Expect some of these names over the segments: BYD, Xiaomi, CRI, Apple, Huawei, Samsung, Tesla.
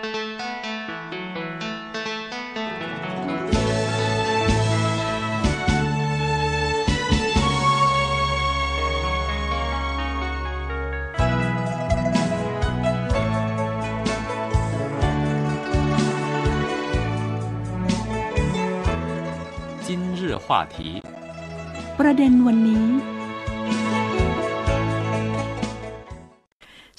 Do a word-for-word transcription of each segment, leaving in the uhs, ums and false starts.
今日话题ประเด็นวันนี้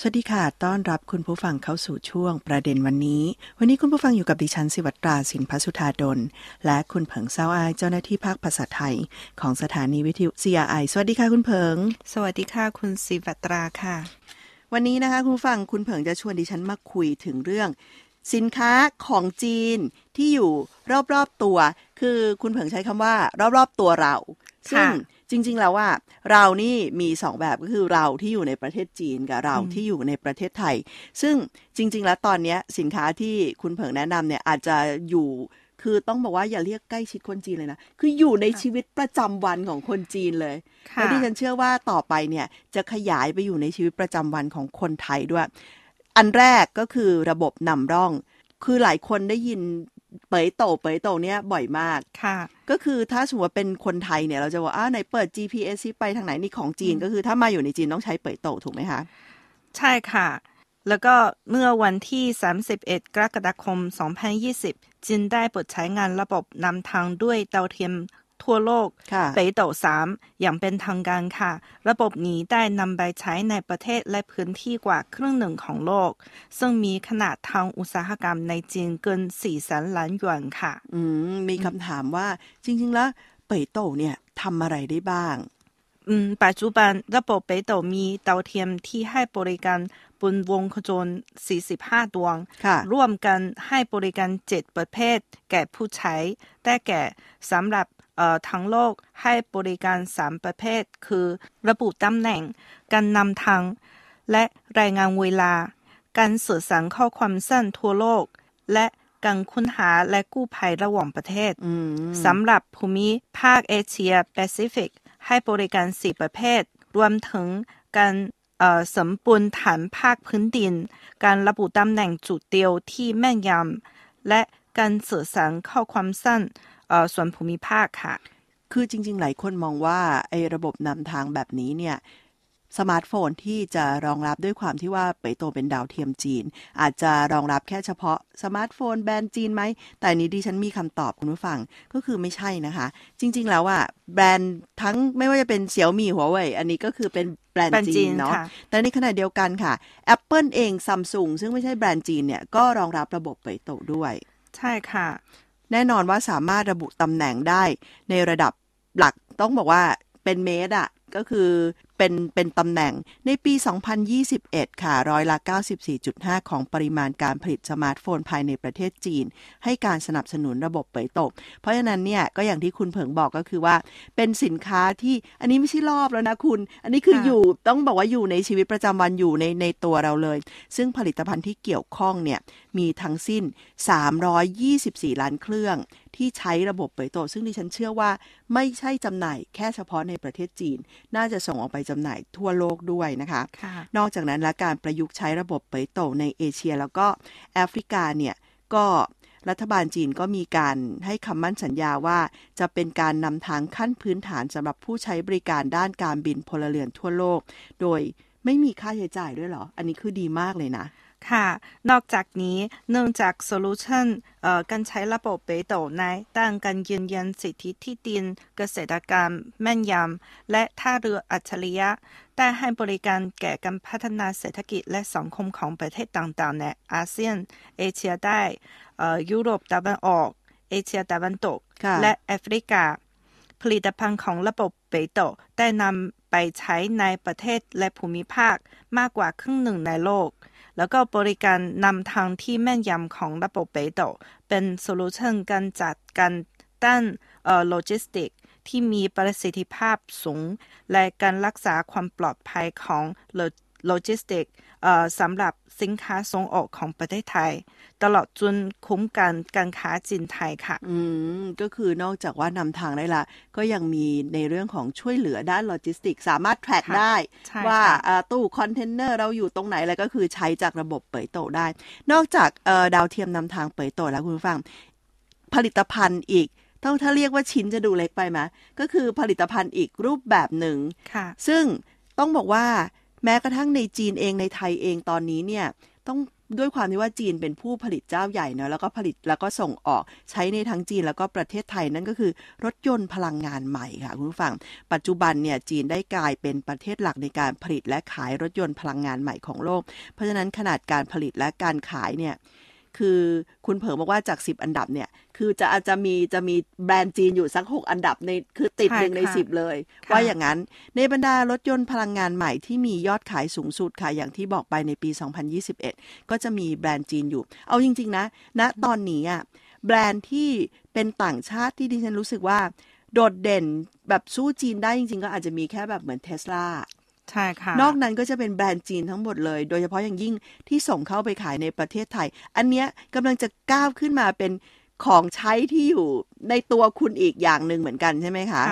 สวัสดีค่ะต้อนรับคุณผู้ฟังเข้าสู่ช่วงประเด็นวันนี้วันนี้คุณผู้ฟังอยู่กับดิฉันศิวัตราสินพสุธาดลและคุณเผิงเซาอายเจ้าหน้าที่ภาคภาษาไทยของสถานีวิทยุ ซี อาร์ ไอ สวัสดีค่ะคุณเผิงสวัสดีค่ะคุณศิวัตราค่ะวันนี้นะคะคุณผู้ฟังคุณเผิงจะชวนดิฉันมาคุยถึงเรื่องสินค้าของจีนที่อยู่รอบๆตัวคือคุณเผิงใช้คำว่ารอบๆตัวเราซึ่งจริงๆแล้วว่าเรานี่มีสองแบบก็คือเราที่อยู่ในประเทศจีนกับเราที่อยู่ในประเทศไทยซึ่งจริงๆแล้วตอนนี้สินค้าที่คุณเผิงแนะนำเนี่ยอาจจะอยู่คือต้องบอกว่าอย่าเรียกใกล้ชิดคนจีนเลยนะคืออยู่ในชีวิตประจำวันของคนจีนเลยและที่ฉันเชื่อว่าต่อไปเนี่ยจะขยายไปอยู่ในชีวิตประจำวันของคนไทยด้วยอันแรกก็คือระบบนำร่องคือหลายคนได้ยินเป๋ยโตเป๋ยโตเนี่ยบ่อยมากก็คือถ้าสมมติเป็นคนไทยเนี่ยเราจะว่าอ้าวไหนเปิด จี พี เอส ไปทางไหนนี่ของจีนก็คือถ้ามาอยู่ในจีนต้องใช้เป๋ยโตถูกไหมคะใช่ค่ะแล้วก็เมื่อวันที่สามสิบเอ็ดกรกฎาคมสองพันยี่สิบจีนได้เปิดใช้งานระบบนำทางด้วยดาวเทียมทั่วโลกเป๋ยโตสามอย่างเป็นทางการค่ะระบบนี้ได้นำไปใช้ในประเทศและพื้นที่กว่าครึ่งหนึ่งของโลกซึ่งมีขนาดทางอุตสาหกรรมในจีนเกินสี่แสนล้านหยวนค่ะอืมมีคำถามว่าจริงๆแล้วเป๋ยโตเนี่ยทำอะไรได้บ้างอืมปัจจุบันระบบเป๋ยโตมีดาวเทียมที่ให้บริการบนวงโคจรสี่สิบห้าดวงร่วมกันให้บริการเจ็ดประเภทแก่ผู้ใช้ได้แก่สำหรับทั้งโลกให้บริการสามประเภทคือระบุตำแหน่งการนำทางและรายงานเวลาการสื่อสารข้อความสั้นทั่วโลกและการค้นหาและกู้ภัยระหว่างประเทศสำหรับภูมิภาคเอเชียแปซิฟิกให้บริการสี่ประเภทรวมถึงการสมบูรณ์ฐานภาคพื้นดินการระบุตำแหน่งจุดเดียวที่แม่นยำและการสื่อสารข้อความสั้นส่วนภูมิภาคค่ะคือจริงๆหลายคนมองว่าไอ้ระบบนำทางแบบนี้เนี่ยสมาร์ทโฟนที่จะรองรับด้วยความที่ว่าเป๋ยโตเป็นดาวเทียมจีนอาจจะรองรับแค่เฉพาะสมาร์ทโฟนแบรนด์จีนไหมแต่นี้ดิฉันมีคำตอบคุณผู้ฟังก็คือไม่ใช่นะคะจริงๆแล้วว่าแบรนด์ทั้งไม่ว่าจะเป็น Xiaomi Huawei อันนี้ก็คือเป็นแบรนด์จีนเนาะแต่ในขณะเดียวกันค่ะ Apple เอง Samsung ซึ่งไม่ใช่แบรนด์จีนเนี่ยก็รองรับระบบเป๋ยโตด้วยใช่ค่ะแน่นอนว่าสามารถระบุตำแหน่งได้ในระดับหลักต้องบอกว่าเป็นเมตรอ่ะก็คือเป็นเป็นตำแหน่งในปีสองพันยี่สิบเอ็ดค่ะร้อยละ เก้าสิบสี่จุดห้า ของปริมาณการผลิตสมาร์ทโฟนภายในประเทศจีนให้การสนับสนุนระบบเป๋ยโตเพราะฉะนั้นเนี่ยก็อย่างที่คุณเผิงบอกก็คือว่าเป็นสินค้าที่อันนี้ไม่ใช่รอบแล้วนะคุณอันนี้คืออยู่ต้องบอกว่าอยู่ในชีวิตประจำวันอยู่ในในตัวเราเลยซึ่งผลิตภัณฑ์ที่เกี่ยวข้องเนี่ยมีทั้งสิ้นสามร้อยยี่สิบสี่ล้านเครื่องที่ใช้ระบบเป๋ยโตซึ่งดิฉันเชื่อว่าไม่ใช่จำหน่ายแค่เฉพาะในประเทศจีนน่าจะส่งออกไปจำหน่ายทั่วโลกด้วยนะคะนอกจากนั้นและการประยุกต์ใช้ระบบเป๋ยโตในเอเชียแล้วก็แอฟริกาเนี่ยก็รัฐบาลจีนก็มีการให้คำมั่นสัญญาว่าจะเป็นการนำทางขั้นพื้นฐานสำหรับผู้ใช้บริการด้านการบินพลเรือนทั่วโลกโดยไม่มีค่าใช้จ่ายด้วยเหรออันนี้คือดีมากเลยนะค่ะนอกจากนี้เนื่องจากโซลูชันเอ่อการใช้ระบบเป๋ยโตในด้านการยืนยันสิทธิที่ดินเกษตรกรรมแม่นยำและท่าเรืออัจฉริยะได้ให้บริการแก่การพัฒนาเศรษฐกิจและสังคมของประเทศต่างๆในอาเซียนเอเชียใต้เอ่อยุโรปตะวันออกเอเชียตะวันตกและแอฟริกาผลิตภัณฑ์ของระบบเป๋ยโตได้นำไปใช้ในประเทศและภูมิภาคมากกว่าครึ่งหนึ่งในโลกแล้วก็บริการนำทางที่แม่นยำของระบบเป๋ยโตเป็นโซลูชันการจัดการด้านโลจิสติกที่มีประสิทธิภาพสูงและการรักษาความปลอดภัยของโลจิสติก สำหรับสินค้าส่งออกของประเทศไทยตลอดจนคุ้มกันการค้าจีนไทยค่ะอืมก็คือนอกจากว่านำทางได้ละก็ยังมีในเรื่องของช่วยเหลือด้านโลจิสติกสามารถแทร็กได้ว่าตู้คอนเทนเนอร์เราอยู่ตรงไหนอะไรก็คือใช้จากระบบเป่ยโตะได้นอกจากดาวเทียมนำทางเป่ยโตะแล้วคุณผู้ฟังผลิตภัณฑ์อีกต้องถ้าเรียกว่าชิ้นจะดูเล็กไปไหมก็คือผลิตภัณฑ์อีกรูปแบบหนึ่งซึ่งต้องบอกว่าแม้กระทั่งในจีนเองในไทยเองตอนนี้เนี่ยต้องด้วยความที่ว่าจีนเป็นผู้ผลิตเจ้าใหญ่เนาะแล้วก็ผลิตแล้วก็ส่งออกใช้ในทั้งจีนแล้วก็ประเทศไทยนั่นก็คือรถยนต์พลังงานใหม่ค่ะคุณผู้ฟังปัจจุบันเนี่ยจีนได้กลายเป็นประเทศหลักในการผลิตและขายรถยนต์พลังงานใหม่ของโลกเพราะฉะนั้นขนาดการผลิตและการขายเนี่ยคือคุณเผยบอกว่าจากสิบอันดับเนี่ยคือจะอาจจะมีจะมีแบรนด์จีนอยู่สักหกอันดับในคือติดหนึ่งในสิบเลยว่าอย่างนั้นในบรรดารถยนต์พลังงานใหม่ที่มียอดขายสูงสุดค่ะอย่างที่บอกไปในปีสองพันยี่สิบเอ็ดก็จะมีแบรนด์จีนอยู่เอาจริงๆนะณนะตอนนี้อ่ะแบรนด์ที่เป็นต่างชาติที่ดิฉันรู้สึกว่าโดดเด่นแบบสู้จีนได้จริงๆก็อาจจะมีแค่แบบเหมือน Teslaใช่ค่ะนอกนั้นก็จะเป็นแบรนด์จีนทั้งหมดเลยโดยเฉพาะอย่างยิ่งที่ส่งเข้าไปขายในประเทศไทยอันเนี้ยกำลังจะก้าวขึ้นมาเป็นของใช้ที่อยู่ในตัวคุณอีกอย่างหนึ่งเหมือนกันใช่ไหมคะ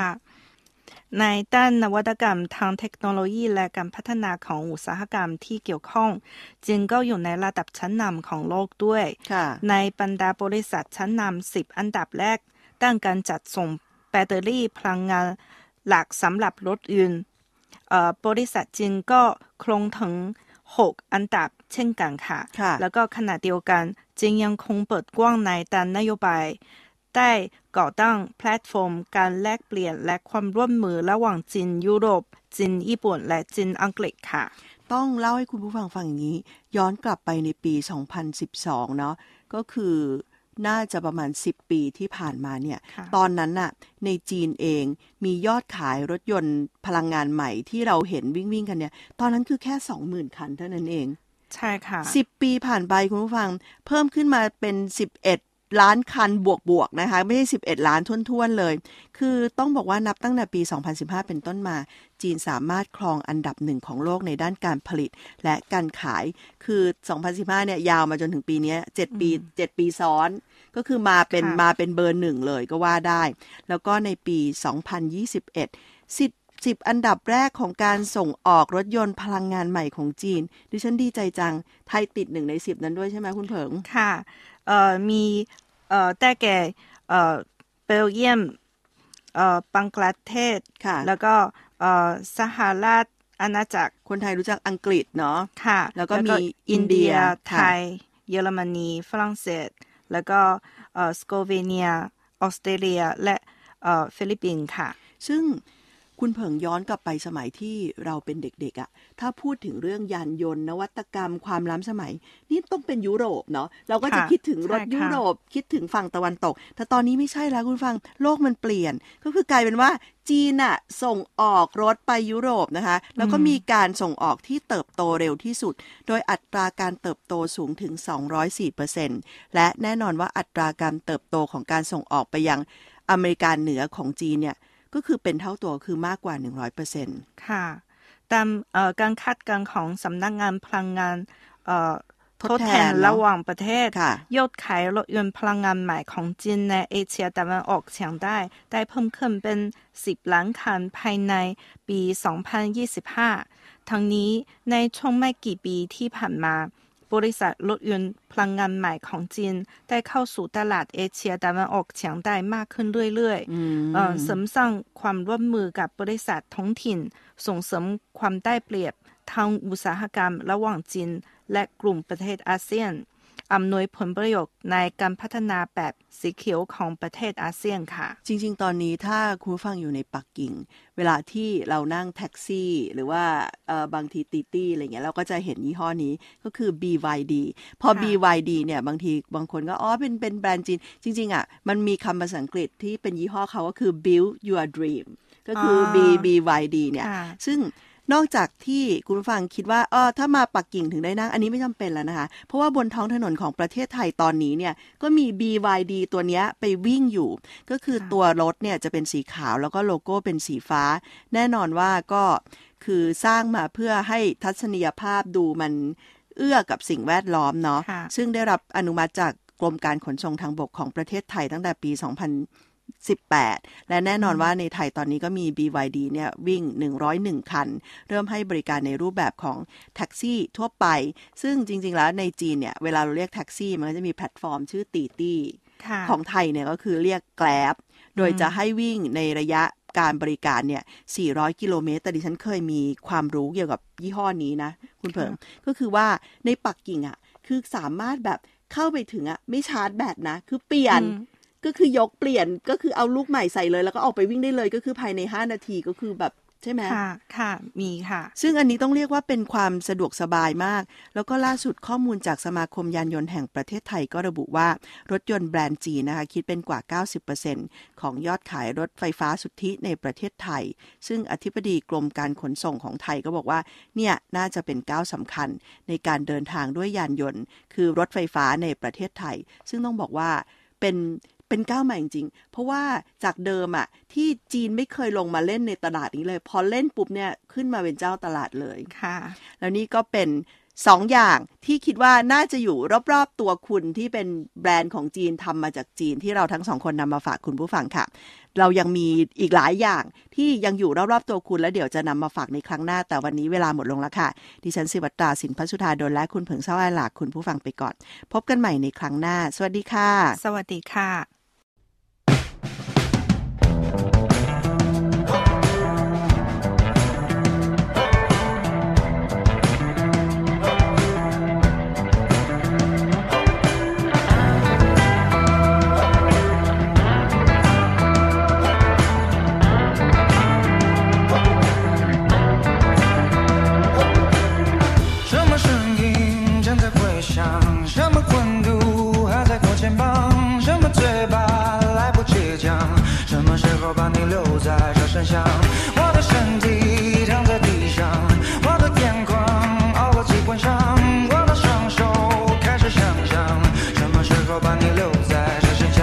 ในด้านนวัตกรรมทางเทคโนโลยีและการพัฒนาของอุตสาหกรรมที่เกี่ยวข้องจึงก็อยู่ในระดับชั้นนำของโลกด้วยในบรรดาบริษัทชั้นนำสิบอันดับแรกด้านการจัดส่งแบตเตอรี่พลังงานหลักสำหรับรถยนต์บริษัทจีนก็ครองถึงหกอันดับเช่นกันค่ะแล้วก็ขณะเดียวกันจีนยังคงเปิดกว้างในด้านนโยบายได้ก่อตั้งแพลตฟอร์มการแลกเปลี่ยนและความร่วมมือระหว่างจีนยุโรปจีนญี่ปุ่นและจีนอังกฤษค่ะต้องเล่าให้คุณผู้ฟังฟังอย่างนี้ย้อนกลับไปในปีสองพันสิบสองเนาะก็คือน่าจะประมาณสิบปีที่ผ่านมาเนี่ยตอนนั้นน่ะในจีนเองมียอดขายรถยนต์พลังงานใหม่ที่เราเห็นวิ่งๆกันเนี่ยตอนนั้นคือแค่ สองหมื่น คันเท่านั้นเองใช่ค่ะสิบปีผ่านไปคุณผู้ฟังเพิ่มขึ้นมาเป็นสิบเอ็ดล้านคันบวกๆนะคะไม่ใช่สิบเอ็ดล้านท้วนๆเลยคือต้องบอกว่านับตั้งแต่ปีสองพันสิบห้าเป็นต้นมาจีนสามารถครองอันดับหนึ่งของโลกในด้านการผลิตและการขายคือสองพันสิบห้าเนี่ยยาวมาจนถึงปีนี้เจ็ดปีเจ็ดปีซ้อนก็คือมาเป็นมาเป็นเบอร์หนึ่งเลยก็ว่าได้แล้วก็ในปีสองพันยี่สิบเอ็ด สิบอันดับแรกของการส่งออกรถยนต์พลังงานใหม่ของจีนดิฉันดีใจจังไทยติดหนึ่งในสิบนั้นด้วยใช่ไหมคุณเผิงค่ะเอ่อมีเอ่อแต่แก่เอ่อเบลเยียมเอ่อบังกลาเทศค่ะแล้วก็เอ่อสหราชอาณาจักรคนไทยรู้จักอังกฤษเนาะค่ะแล้วก็มีอินเดียไทยเยอรมนีฝรั่งเศสแล้วก็เอ่อสโลเวเนียออสเตรเลียและเอ่อฟิลิปปินส์ค่ะซึ่งคุณเผิงย้อนกลับไปสมัยที่เราเป็นเด็กๆอ่ะถ้าพูดถึงเรื่องยานยนต์นวัตกรรมความล้ำสมัยนี่ต้องเป็นยุโรปเนาะเราก็จะคิดถึงรถยุโรปคิดถึงฝั่งตะวันตกแต่ตอนนี้ไม่ใช่แล้วคุณฟังโลกมันเปลี่ยนก็คือกลายเป็นว่าจีนน่ะส่งออกรถไปยุโรปนะคะแล้วก็มีการส่งออกที่เติบโตเร็วที่สุดโดยอัตราการเติบโตสูงถึง สองร้อยสี่เปอร์เซ็นต์ และแน่นอนว่าอัตราการเติบโตของการส่งออกไปยังอเมริกาเหนือของจีนเนี่ยก็คือเป็นเท่าตัวคือมากกว่า หนึ่งร้อยเปอร์เซ็นต์ ค่ะตามการคาดการณ์ของสำนักงานพลังงานทดแทนระหว่างประเทศยอดขายรถยนต์พลังงานใหม่ของจีนในเอเชียตะวันออกเฉียงใต้ได้เพิ่มขึ้นเป็นสิบล้านคันภายในปีสองพันยี่สิบห้าทั้งนี้ในช่วงไม่กี่ปีที่ผ่านมาบริษัทรถยนต์พลังงานใหม่ของจีนได้เข้าสู่ตลาดเอเชียตะวันออกเฉียงใต้มากขึ้นเรื่อยๆเสริมสร้างความร่วมมือกับบริษัทท้องถิ่นส่งเสริมความได้เปรียบทางอุตสาหกรรมระหว่างจีนและกลุ่มประเทศอาเซียนอำนวยผลประโยชน์ในการพัฒนาแบบสีเขียวของประเทศอาเซียนค่ะจริงๆตอนนี้ถ้าคุณฟังอยู่ในปักกิ่งเวลาที่เรานั่งแท็กซี่หรือว่าบางทีตีตี้อะไรเงี้ยเราก็จะเห็นยี่ห้อนี้ก็คือ บี วาย ดี พอ บี วาย ดี เนี่ยบางทีบางคนก็อ๋อเป็นเป็นแบรนด์จีนจริงๆอ่ะมันมีคำภาษาอังกฤษที่เป็นยี่ห้อเขาก็คือ build your dream ก็คือ บี วาย ดี เนี่ยซึ่ง นอกจากที่คุณผู้ฟังคิดว่าเออถ้ามาปักกิ่งถึงได้นั่งอันนี้ไม่จำเป็นแล้วนะคะเพราะว่าบนท้องถนนของประเทศไทยตอนนี้เนี่ยก็มี บี วาย ดี ตัวเนี้ยไปวิ่งอยู่ก็คือตัวรถเนี่ยจะเป็นสีขาวแล้วก็โลโก้เป็นสีฟ้าแน่นอนว่าก็คือสร้างมาเพื่อให้ทัศนียภาพดูมันเอื้อกับสิ่งแวดล้อมเนาะซึ่งได้รับอนุมัติจากกรมการขนส่งทางบกของประเทศไทยตั้งแต่ปีสองพันสิบแปดและแน่นอนว่าในไทยตอนนี้ก็มี บี วาย ดี เนี่ยวิ่งหนึ่งร้อยเอ็ดคันเริ่มให้บริการในรูปแบบของแท็กซี่ทั่วไปซึ่งจริงๆแล้วในจีนเนี่ยเวลาเราเรียกแท็กซี่มันก็จะมีแพลตฟอร์มชื่อตีตี้ของไทยเนี่ยก็คือเรียกแกร็บโดยจะให้วิ่งในระยะการบริการเนี่ยสี่ร้อยกิโลเมตรแต่ดิฉันเคยมีความรู้เกี่ยวกับยี่ห้อนี้นะคุณเพิ่มก็คือว่าในปักกิ่งอ่ะคือสามารถแบบเข้าไปถึงอ่ะไม่ชาร์จแบตนะคือเปลี่ยนก็คือยกเปลี่ยนก็คือเอาลูกใหม่ใส่เลยแล้วก็ออกไปวิ่งได้เลยก็คือภายในห้านาทีก็คือแบบใช่ไหมค่ะค่ะมีค่ะซึ่งอันนี้ต้องเรียกว่าเป็นความสะดวกสบายมากแล้วก็ล่าสุดข้อมูลจากสมาคมยานยนต์แห่งประเทศไทยก็ระบุว่ารถยนต์แบรนด์จีนนะคะคิดเป็นกว่า เก้าสิบเปอร์เซ็นต์ ของยอดขายรถไฟฟ้าสุทธิในประเทศไทยซึ่งอธิบดีกรมการขนส่งของไทยก็บอกว่าเนี่ยน่าจะเป็นก้าวสำคัญในการเดินทางด้วยยานยนต์คือรถไฟฟ้าในประเทศไทยซึ่งต้องบอกว่าเป็นเป็นก้าวใหม่จริงๆเพราะว่าจากเดิมอ่ะที่จีนไม่เคยลงมาเล่นในตลาดนี้เลยพอเล่นปุ๊บเนี่ยขึ้นมาเป็นเจ้าตลาดเลยค่ะแล้วนี่ก็เป็นสองอย่างที่คิดว่าน่าจะอยู่รอบๆตัวคุณที่เป็นแบรนด์ของจีนทำมาจากจีนที่เราทั้งสองคนนำมาฝากคุณผู้ฟังค่ะเรายังมีอีกหลายอย่างที่ยังอยู่รอบๆตัวคุณและเดี๋ยวจะนำมาฝากในครั้งหน้าแต่วันนี้เวลาหมดลงแล้วค่ะดิฉันศิวัตราสินพัชสุธาดลและคุณเผิงเซาอาหลากคุณผู้ฟังไปก่อนพบกันใหม่ในครั้งหน้าสวัสดีค่ะสวัสดีค่ะ我的身体躺在地上，我的眼眶凹了几管伤，我的双手开始想象，什么时候把你留在这身上。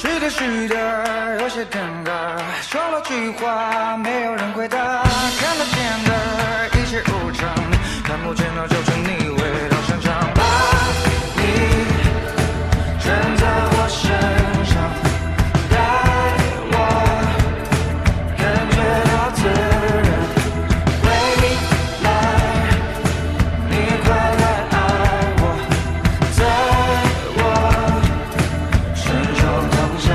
是的是的，有些尴尬，说了句话没有人回答，看得见的一切无常，看不见的就成你味道擅长，把你拴在我身上，带我感觉到自然，未来你快来爱我，在我身上躺下。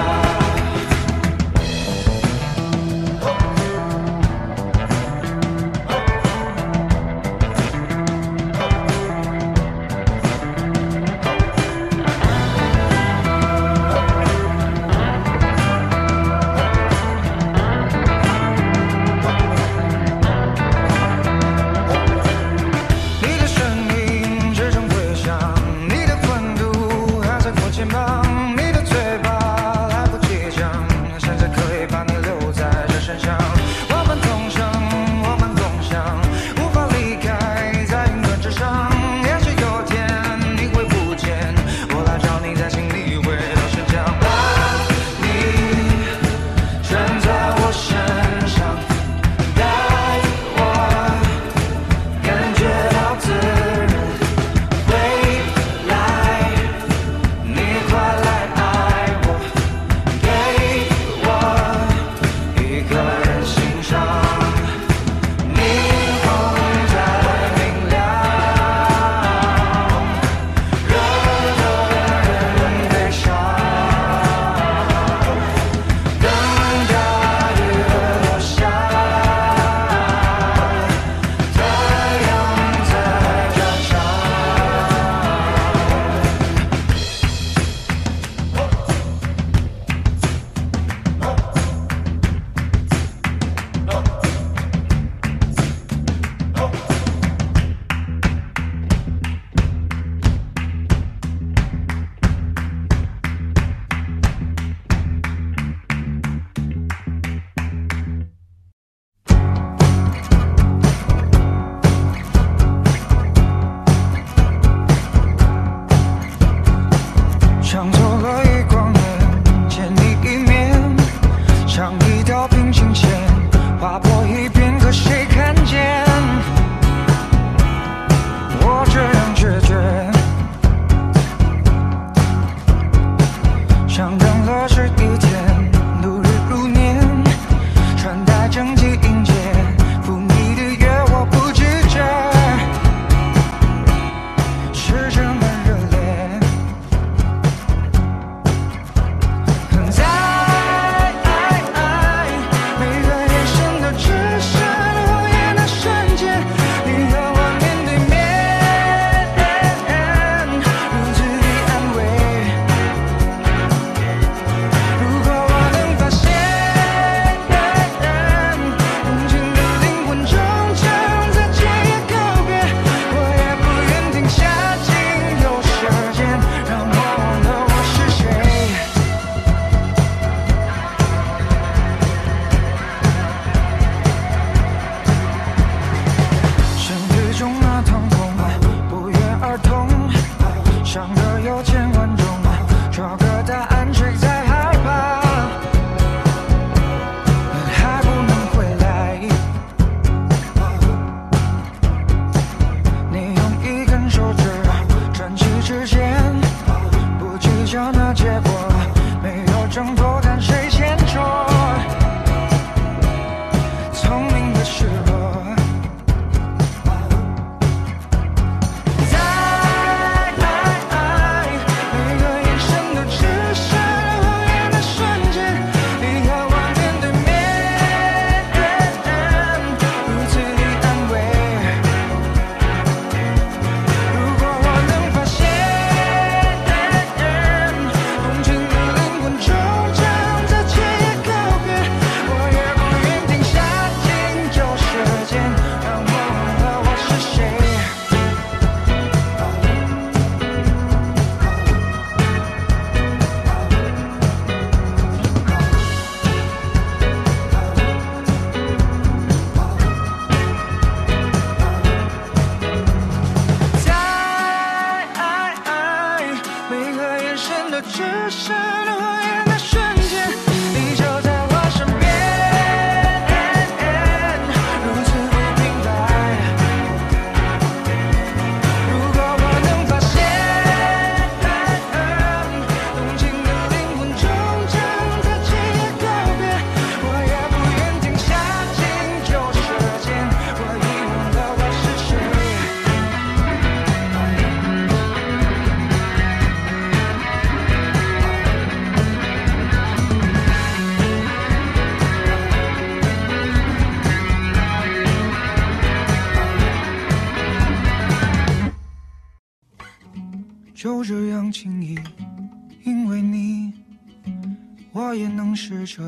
划破一遍，可谁看见？我这样决绝，上任何是一天，度日如年，穿戴整齐迎接，赴你的约我不拒绝，是这么热烈。就这样轻易，因为你，我也能试着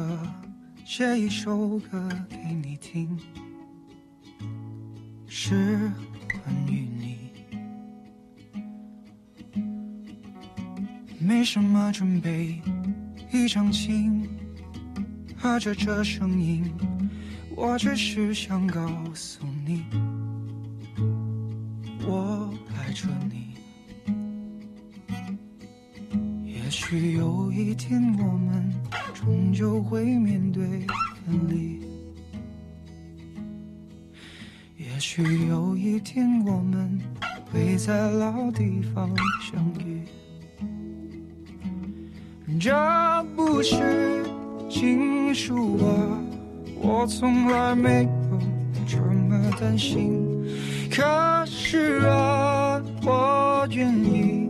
写一首歌给你听，是关于你。没什么准备，一张琴，和着这声音，我只是想告诉你，我爱着你。也许有一天，我们终究会面对分离。也许有一天，我们会在老地方相遇。这不是情书啊，我从来没有这么担心。可是啊，我愿意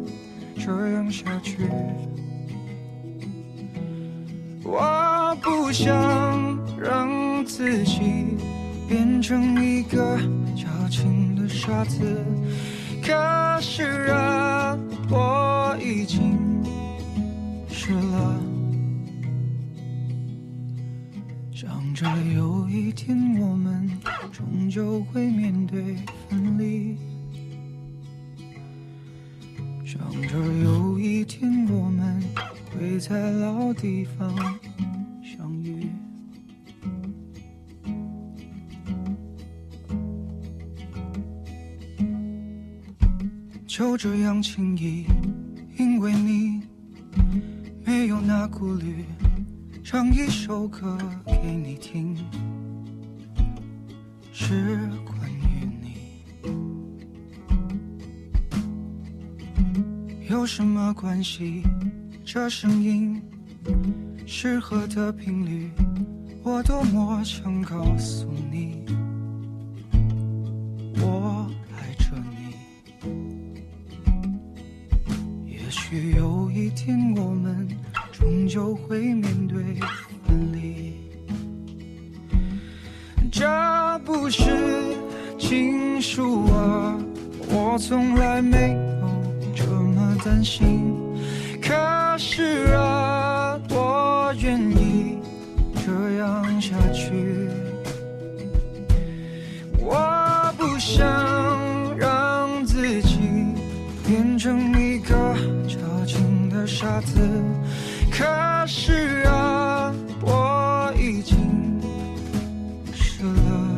这样下去。我不想让自己变成一个矫情的傻子，可是啊，我已经是了。想着有一天我们终究会面对分离，想着有一天我们会在老地方相遇。就这样轻易，因为你没有那顾虑，唱一首歌给你听，是关于你，有什么关系？这声音适合的频率，我多么想告诉你，我爱着你。也许有一天，我们终究会面对分离。这不是情书啊，我从来没有这么担心。可是啊，我愿意这样下去。我不想让自己变成一个矫情的傻子。可是啊，我已经是了。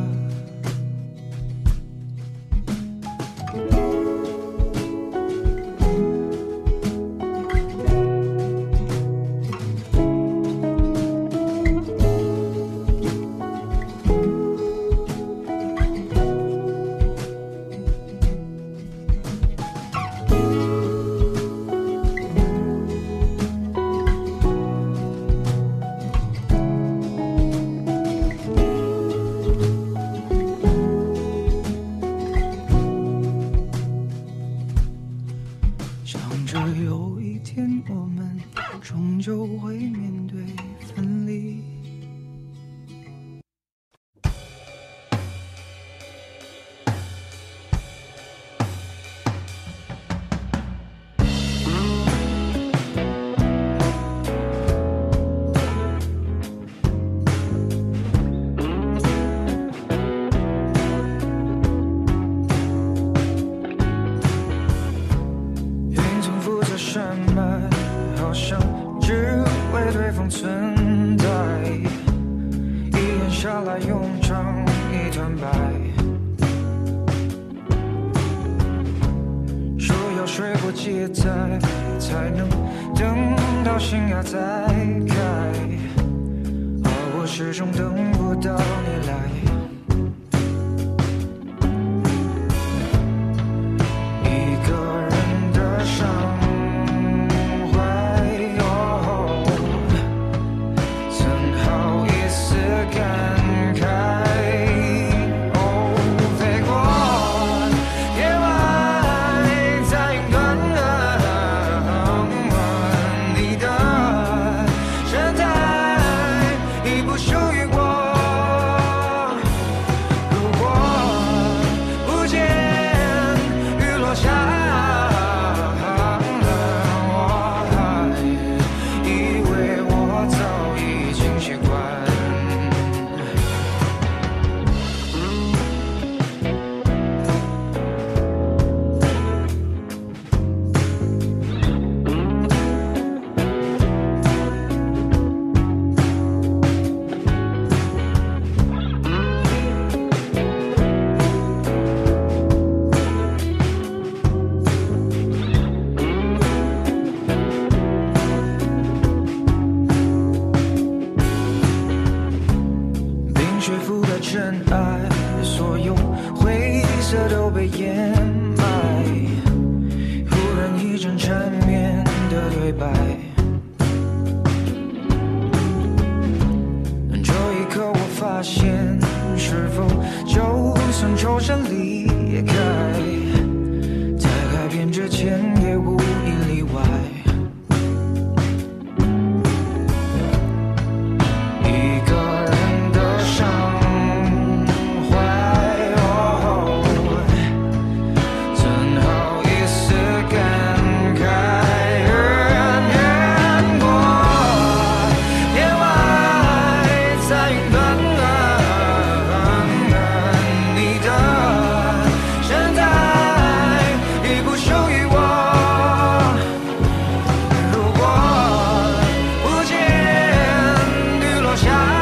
下。